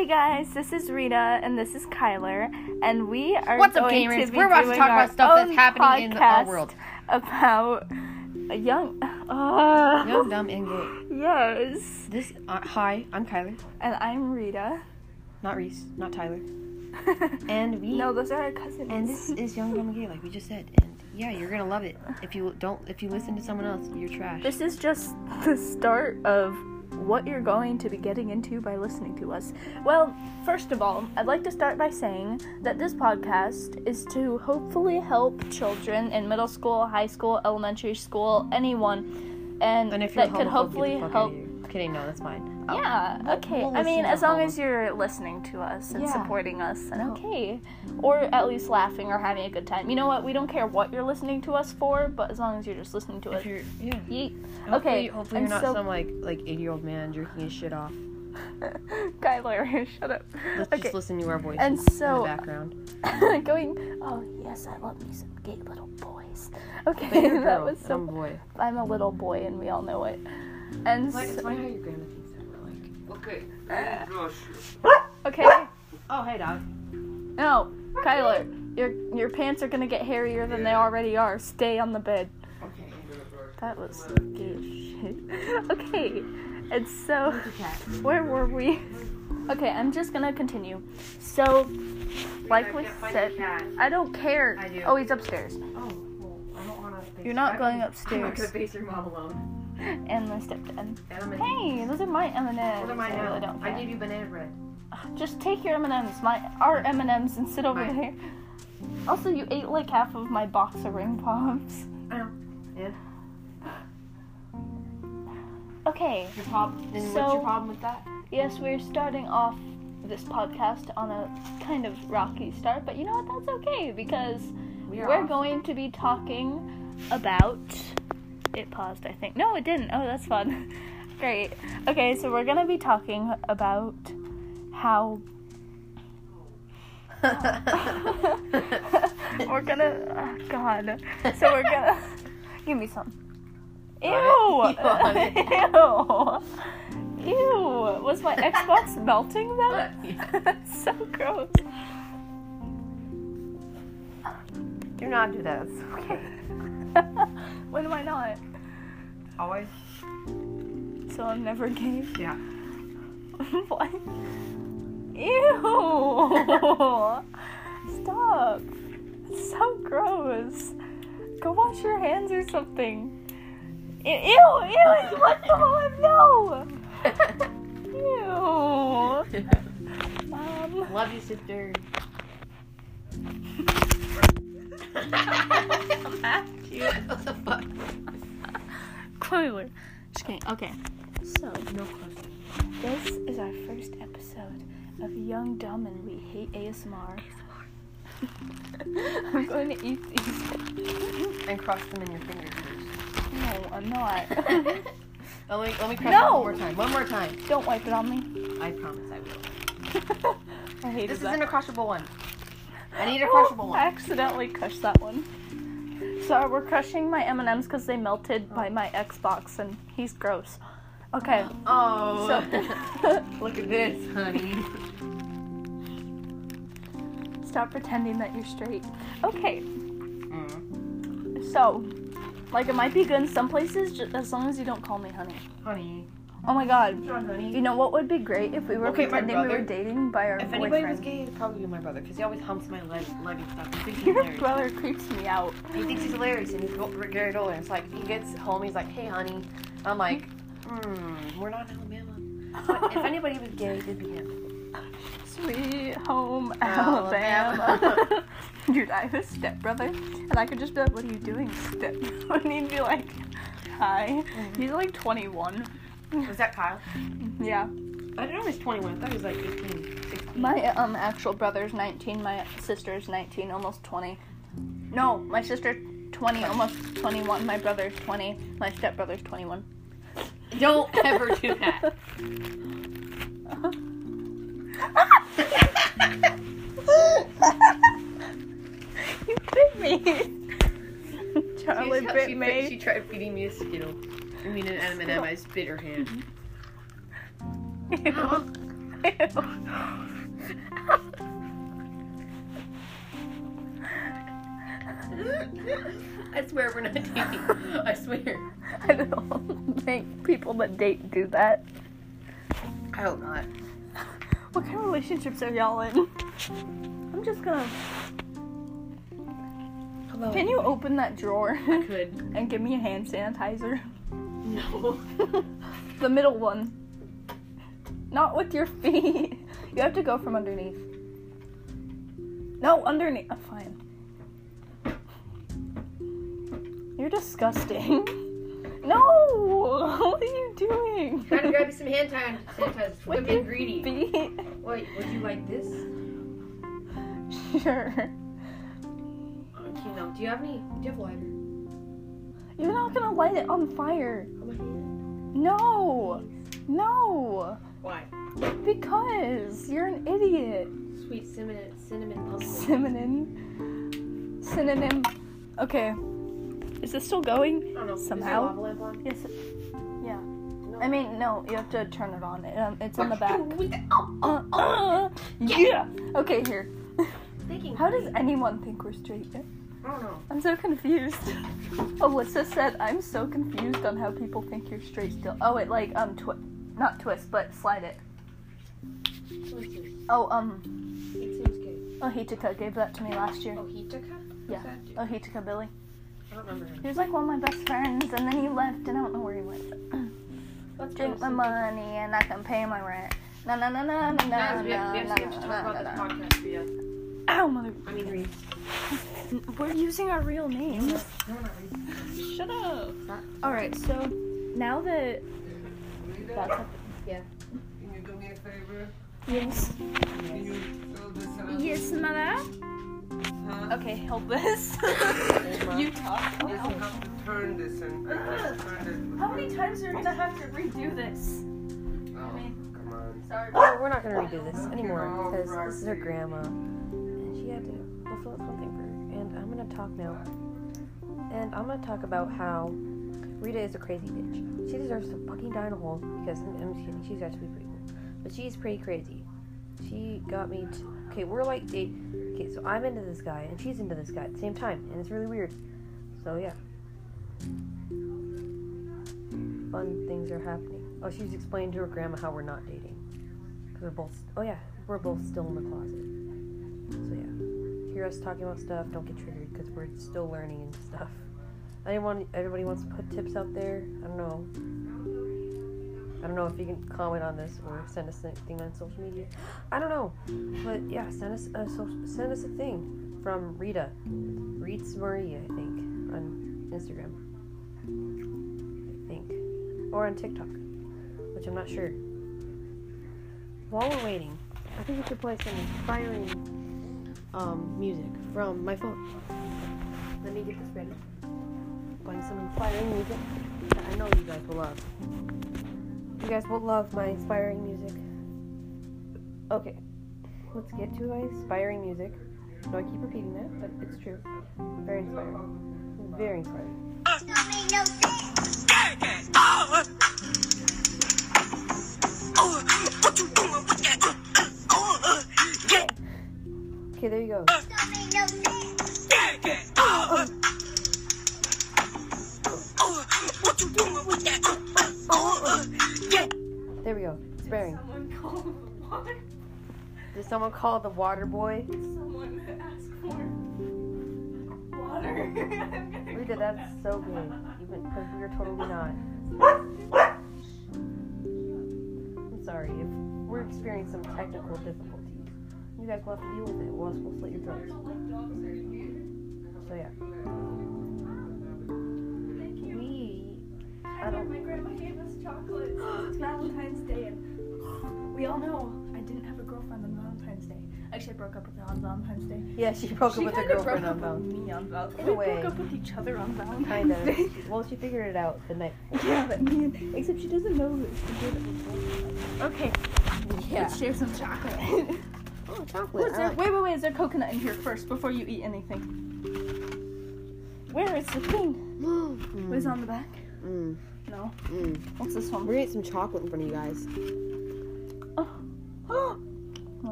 Hey guys, this is Rita and this is Kyler, and we are going to talk about stuff that's happening in our world about Young, Dumb, and Gay. Yes. Hi, I'm Kyler, and I'm Rita. Not Reese, not Tyler. And we. No, those are our cousins. And this is Young, Dumb, and Gay, like we just said. And yeah, you're gonna love it. If you listen to someone else, you're trash. This is just the start of what you're going to be getting into by listening to us. Well, first of all, I'd like to start by saying that this podcast is to hopefully help children in middle school, high school, elementary school, anyone, and if that could hopefully help. Kidding, no, that's fine. Yeah, okay. We'll as long as you're listening to us and supporting us, okay, or at least laughing or having a good time. You know what? We don't care what you're listening to us for, but as long as you're just listening to us. Okay. Hopefully you're not some like 80-year-old man jerking his shit off. Kyler, shut up. Let's just listen to our voices in the background. Oh yes, I love me some gay little boys. Okay, that was so. I'm a little boy, and we all know it. And it's funny how your grandma thinks that we're like, okay, I didn't okay. Oh, hey, dog. No, Kyler, your pants are gonna get hairier than they already are. Stay on the bed. Okay. That was gay shit. Okay, and so where were we? Okay, I'm just gonna continue. So, like we said, I don't care. I do. Oh, he's upstairs. Oh, well, I don't wanna. You're not going upstairs. I'm not gonna face your mom alone. And my stepdad. Hey, those are my M&Ms. What am I now? I gave you banana bread. Just take your M&Ms, our M&Ms, and sit over there. Also, you ate like half of my box of ring pops. I know. Yeah. Okay. What's your problem with that? Yes, we're starting off this podcast on a kind of rocky start, but you know what? That's okay because we're going to be talking about. It paused, I think. No, it didn't. Oh, that's fun. Great. Okay, so we're going to be talking about how... we're going to... Oh, God. So we're going to... Give me some. Ew! Ew! Ew! Was my Xbox melting, though? That's so gross. Do not do that. Okay. When am I not? Always. So I'm never gay? Yeah. What? Ew! Stop. It's so gross. Go wash your hands or something. Ew! What the hell? No! Ew! Mom. Love you, sister. I'm after you. What the fuck? Clearly. Just kidding. Okay. So, no question. This is our first episode of Young, Dumb, and We Hate ASMR. I'm going to eat these. And cross them in your fingers. No, I'm not. Let me cross them one more time. One more time. Don't wipe it on me. I promise I will. I hate it. This isn't a crushable one. I need a crushable one. I accidentally crushed that one. So we're crushing my M&Ms because they melted by my Xbox, and he's gross. Okay. Oh. So look at this, honey. Stop pretending that you're straight. Okay. So, it might be good in some places, just as long as you don't call me honey. Honey. Oh my God. You know what would be great if we were pretending we were dating by our boyfriend? If anybody was gay, it'd probably be my brother, because he always humps my leg and stuff. Your brother creeps me out. He thinks he's hilarious, and he's Gary Dolan. It's like, he gets home, he's like, hey, honey. I'm like, we're not in Alabama. But if anybody was gay, it'd be him. Sweet home Alabama. Dude, I have a stepbrother, and I could just be like, what are you doing, stepbrother? And he'd be like, hi. Mm-hmm. He's like 21. Was that Kyle? Yeah. I don't know if he's 21. I thought he was like 18, 16. My actual brother's 19. My sister's 19, almost 20. No, my sister's 20, almost 21. My brother's 20. My stepbrother's 21. Don't ever do that. You bit me. Charlie bit me. She tried feeding me a Skittle. I mean, an M&M, I spit her hand. Ew. I swear we're not dating. I swear. I don't think people that date do that. I hope not. What kind of relationships are y'all in? I'm just gonna... Hello. Can you open that drawer? I could. And give me a hand sanitizer? No. The middle one. Not with your feet. You have to go from underneath. No, underneath. Oh, fine. You're disgusting. No! What are you doing? Trying to grab you some hand sanitizer. Quit being greedy. Feet. Wait, would you like this? Sure. Okay, now, do you have a lighter? You're not gonna light it on fire. No! No! Why? Because you're an idiot. Sweet cinnamon puzzle. Synonym. Okay. Is this still going? I don't know. Somehow. Is the lava lamp on? Yes. Yeah. No. I mean, no. You have to turn it on. It's in the back. Yeah. Okay, here. How does anyone think we're straight? I don't know. I'm so confused. Alyssa said, I'm so confused on how people think you're straight still. Oh, it like, not twist, but slide it. Oh, It seems good. Oh, Hitika gave that to me last year. Oh, Hitika? Yeah. Oh, Hitika Billy. I don't remember him. He was like one of my best friends, and then he left, and I don't know where he went. Let's drink my money, and I can pay my rent. No. We have to talk about this podcast, Rita. Ow, mother... I mean, Reed. We're using our real names. No, shut up. Alright, so now that... Rita? Yeah. Can you do me a favor? Yes. Can you fill this out? Yes, mother? Huh? Okay, help this. You talk. Oh, you have to turn this in. How many times are we going to have to redo this? Oh, I mean, come on. Sorry. Oh, we're not going to redo this anymore, because this is her grandma. We'll fill out something for her. And I'm going to talk now. And I'm going to talk about how Rita is a crazy bitch. She deserves to fucking die in a hole because, I'm just kidding, she's actually pretty cool. But she's pretty crazy. She got me to... Okay, we're like date... Okay, so I'm into this guy and she's into this guy at the same time. And it's really weird. So, yeah. Fun things are happening. Oh, she's explaining to her grandma how we're not dating. Because we're both... Oh, yeah. We're both still in the closet. So yeah, hear us talking about stuff, don't get triggered, because we're still learning and stuff. Everybody wants to put tips out there, I don't know if you can comment on this or send us anything on social media, I don't know, but yeah, send us a thing from Rita, Reeds Marie, I think, on Instagram, or on TikTok, which I'm not sure. While we're waiting, I think we should play some inspiring music from my phone. Let me get this ready. Playing some inspiring music that I know you guys will love. You guys will love my inspiring music. Okay, let's get to my inspiring music. No, I keep repeating that, but it's true. Very inspiring. Very inspiring. What you doing with that? Okay, there you go. There we go. It's bearing. Did someone call the water boy? Did someone ask for water? Rita, that's so good. You're totally not. I'm sorry. We're experiencing some technical difficulties. You guys will have to deal with it, or else we'll slit your throats. So yeah. Thank you. My grandma gave us chocolate. It's Valentine's Day, and we all know I didn't have a girlfriend on Valentine's Day. Actually, I broke up with her on Valentine's Day. Yeah, she broke up with her girlfriend on Valentine's Day. We broke up with each other on Valentine's Day. Kind of. Well, she figured it out the night before. Yeah, but man, except she doesn't know that she did it. Okay. Yeah. Let's share some chocolate. Oh, chocolate. Wait, is there coconut in here first before you eat anything? Where is the thing? What is on the back? No. What's this one? We're gonna eat some chocolate in front of you guys. Oh.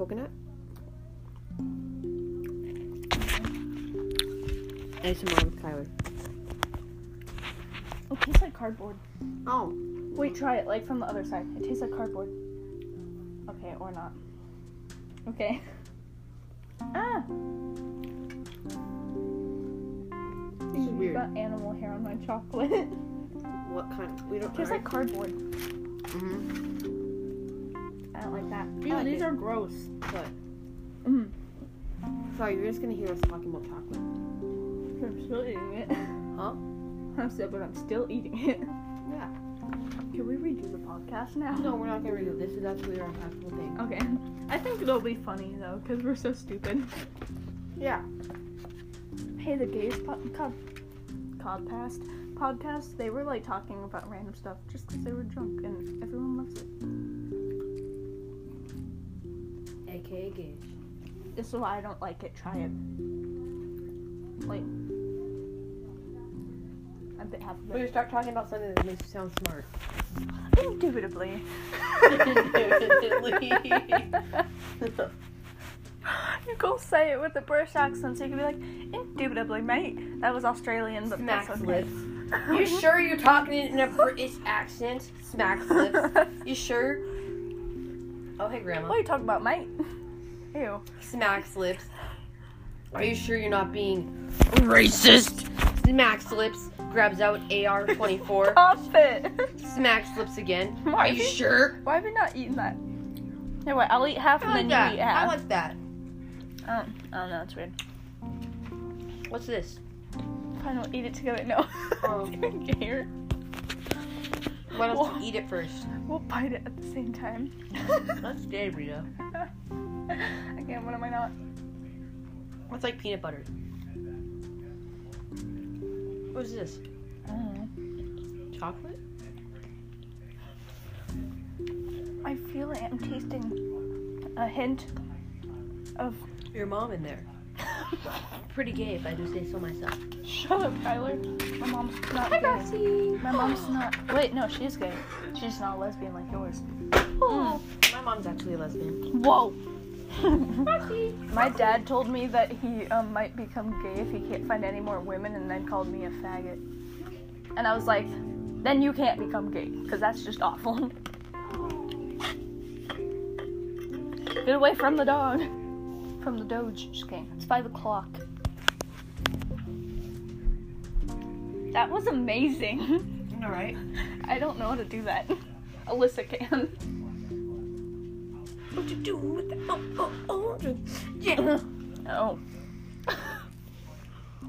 coconut. ASMR with Kyler. It tastes like cardboard. Oh. Wait, try it, like, from the other side. It tastes like cardboard. Okay, or not. Okay. Ah! This is weird. I've got animal hair on my chocolate. What kind? We don't. It tastes like cardboard. Mm-hmm. I don't like that. Ew, like these are gross. But. Mm. Sorry, you're just gonna hear us talking about chocolate. I'm still eating it. Huh? I said, but I'm still eating it. Yeah. Can we redo the podcast now? No, we're not gonna redo this. Is actually our actual thing. Okay. I think it'll be funny though, cause we're so stupid. Yeah. Hey, the gays podcast. They were like talking about random stuff just cause they were drunk, and everyone loves it. AKA gays. This is why I don't like it. Try it. Like, I'm a bit happy. We're gonna start talking about something that makes you sound smart. Indubitably. Indubitably. You go say it with a British accent, so you can be like, indubitably, mate. That was Australian, but smack that's okay. Lips. You sure you're talking in a British accent? Smack lips. You sure? Oh, hey, Grandma. What are you talking about, mate? Ew. Smack lips. Are you sure you're not being racist? Smack lips. Grabs out AR-24. Stop it. Smack lips again. Why are you sure? Why have you not eaten that? Anyway, I'll eat half and then you eat half. I like that. I don't know. It's weird. What's this? I don't eat it together. No. Oh. Here. Why don't you eat it first? We'll bite it at the same time. That's gay, Rita. Again, what am I not? It's like peanut butter. What is this? I don't know. Chocolate? I feel like I'm tasting a hint of... your mom in there. Pretty gay if I do say so myself. Shut up, Kyler. My mom's not gay. My mom's not... Wait, no, she's gay. She's just not a lesbian like yours. Oh. My mom's actually a lesbian. Whoa. My dad told me that he might become gay if he can't find any more women, and then called me a faggot. And I was like, then you can't become gay, because that's just awful. Get away from the dog. From the doge. Just kidding. It's 5:00. That was amazing. You know, right? I don't know how to do that. Alyssa can. What you doing with that? Oh. Yeah. Oh.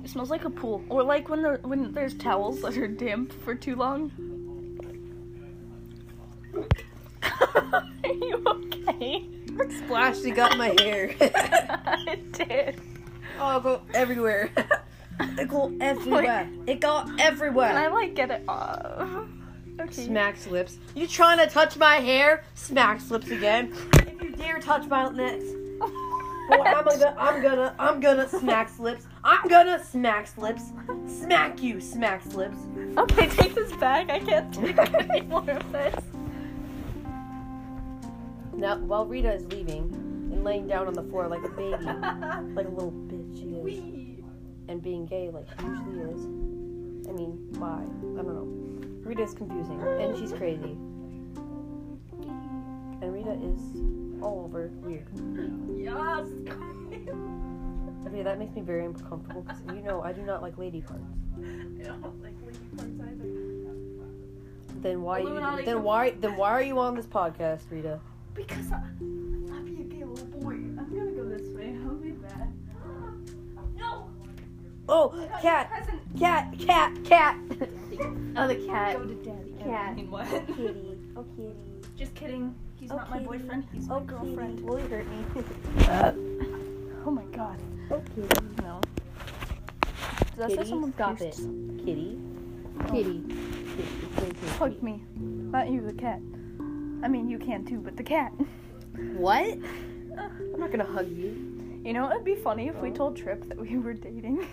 It smells like a pool, or like when there's towels that are damp for too long. Are you okay? It splashed. It got my hair. It did. Oh, it go everywhere. It go everywhere. It got everywhere. Can I like get it off? Okay. Smack slips. You trying to touch my hair? Smack slips again. If you dare touch my lips, oh, I'm gonna smack slips. I'm gonna smack slips. Smack you, smack slips. Okay, take this back. I can't take any more of this. Now, while Rita is leaving and laying down on the floor like a baby, like a little bitch she is, Wee. And being gay like she usually is. I mean, why? I don't know. Rita's confusing, and she's crazy. And Rita is all over weird. Yes! Okay, that makes me very uncomfortable, because you know I do not like lady parts. I don't like lady parts either. Then why are you on this podcast, Rita? Because I'll be a gay little boy. I'm gonna go this way. I'll be bad. No! Oh, cat! Oh, the cat. Go to daddy. Cat. What? Oh, kitty. Oh, kitty. Just kidding. He's not kitty. My boyfriend. He's my girlfriend. Kitty. Will he hurt me? Oh my god. Oh, kitty. No. Does that say someone stop it? Kitty. Oh. Kitty. Kitty. Hug me. Not you, the cat. I mean, you can too, but the cat. What? I'm not gonna hug you. You know, it'd be funny if we told Trip that we were dating.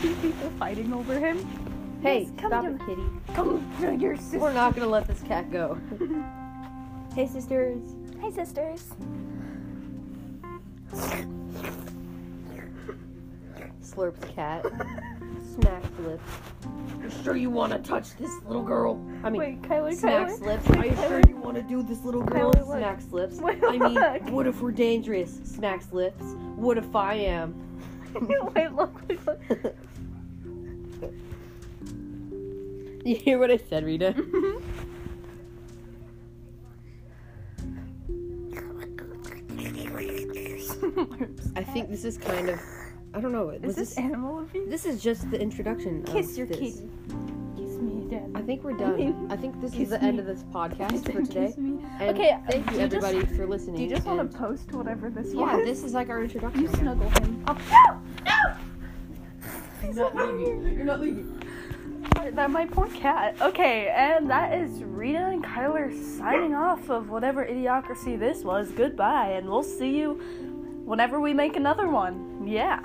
People fighting over him. Hey, yes, stop it, kitty. Come to your sister. We're not gonna let this cat go. Hey, sisters. Hi, sisters. Slurps cat. Smacks lips. You sure you want to touch this little girl? I mean, wait, Kyler, smacks lips. Wait, are you sure you want to do this little girl? Kyler, smacks lips. Wait, I mean, what if we're dangerous? Smacks lips. What if I am? Wait, look. You hear what I said, Rita? I think this is kind of... I don't know. Is this animal abuse? This is just the introduction. Kiss your kitty. Kiss me, Dad. I think we're done. I think this is the end of this podcast for today. And okay. Thank you, everybody, for listening. Do you just want to post whatever this was? Yeah, this is like our introduction. You snuggle him. Oh, no! He's not leaving. You're not leaving. That my poor cat. Okay, and that is Rita and Kyler signing off of whatever idiocracy this was. Goodbye, and we'll see you whenever we make another one. Yeah.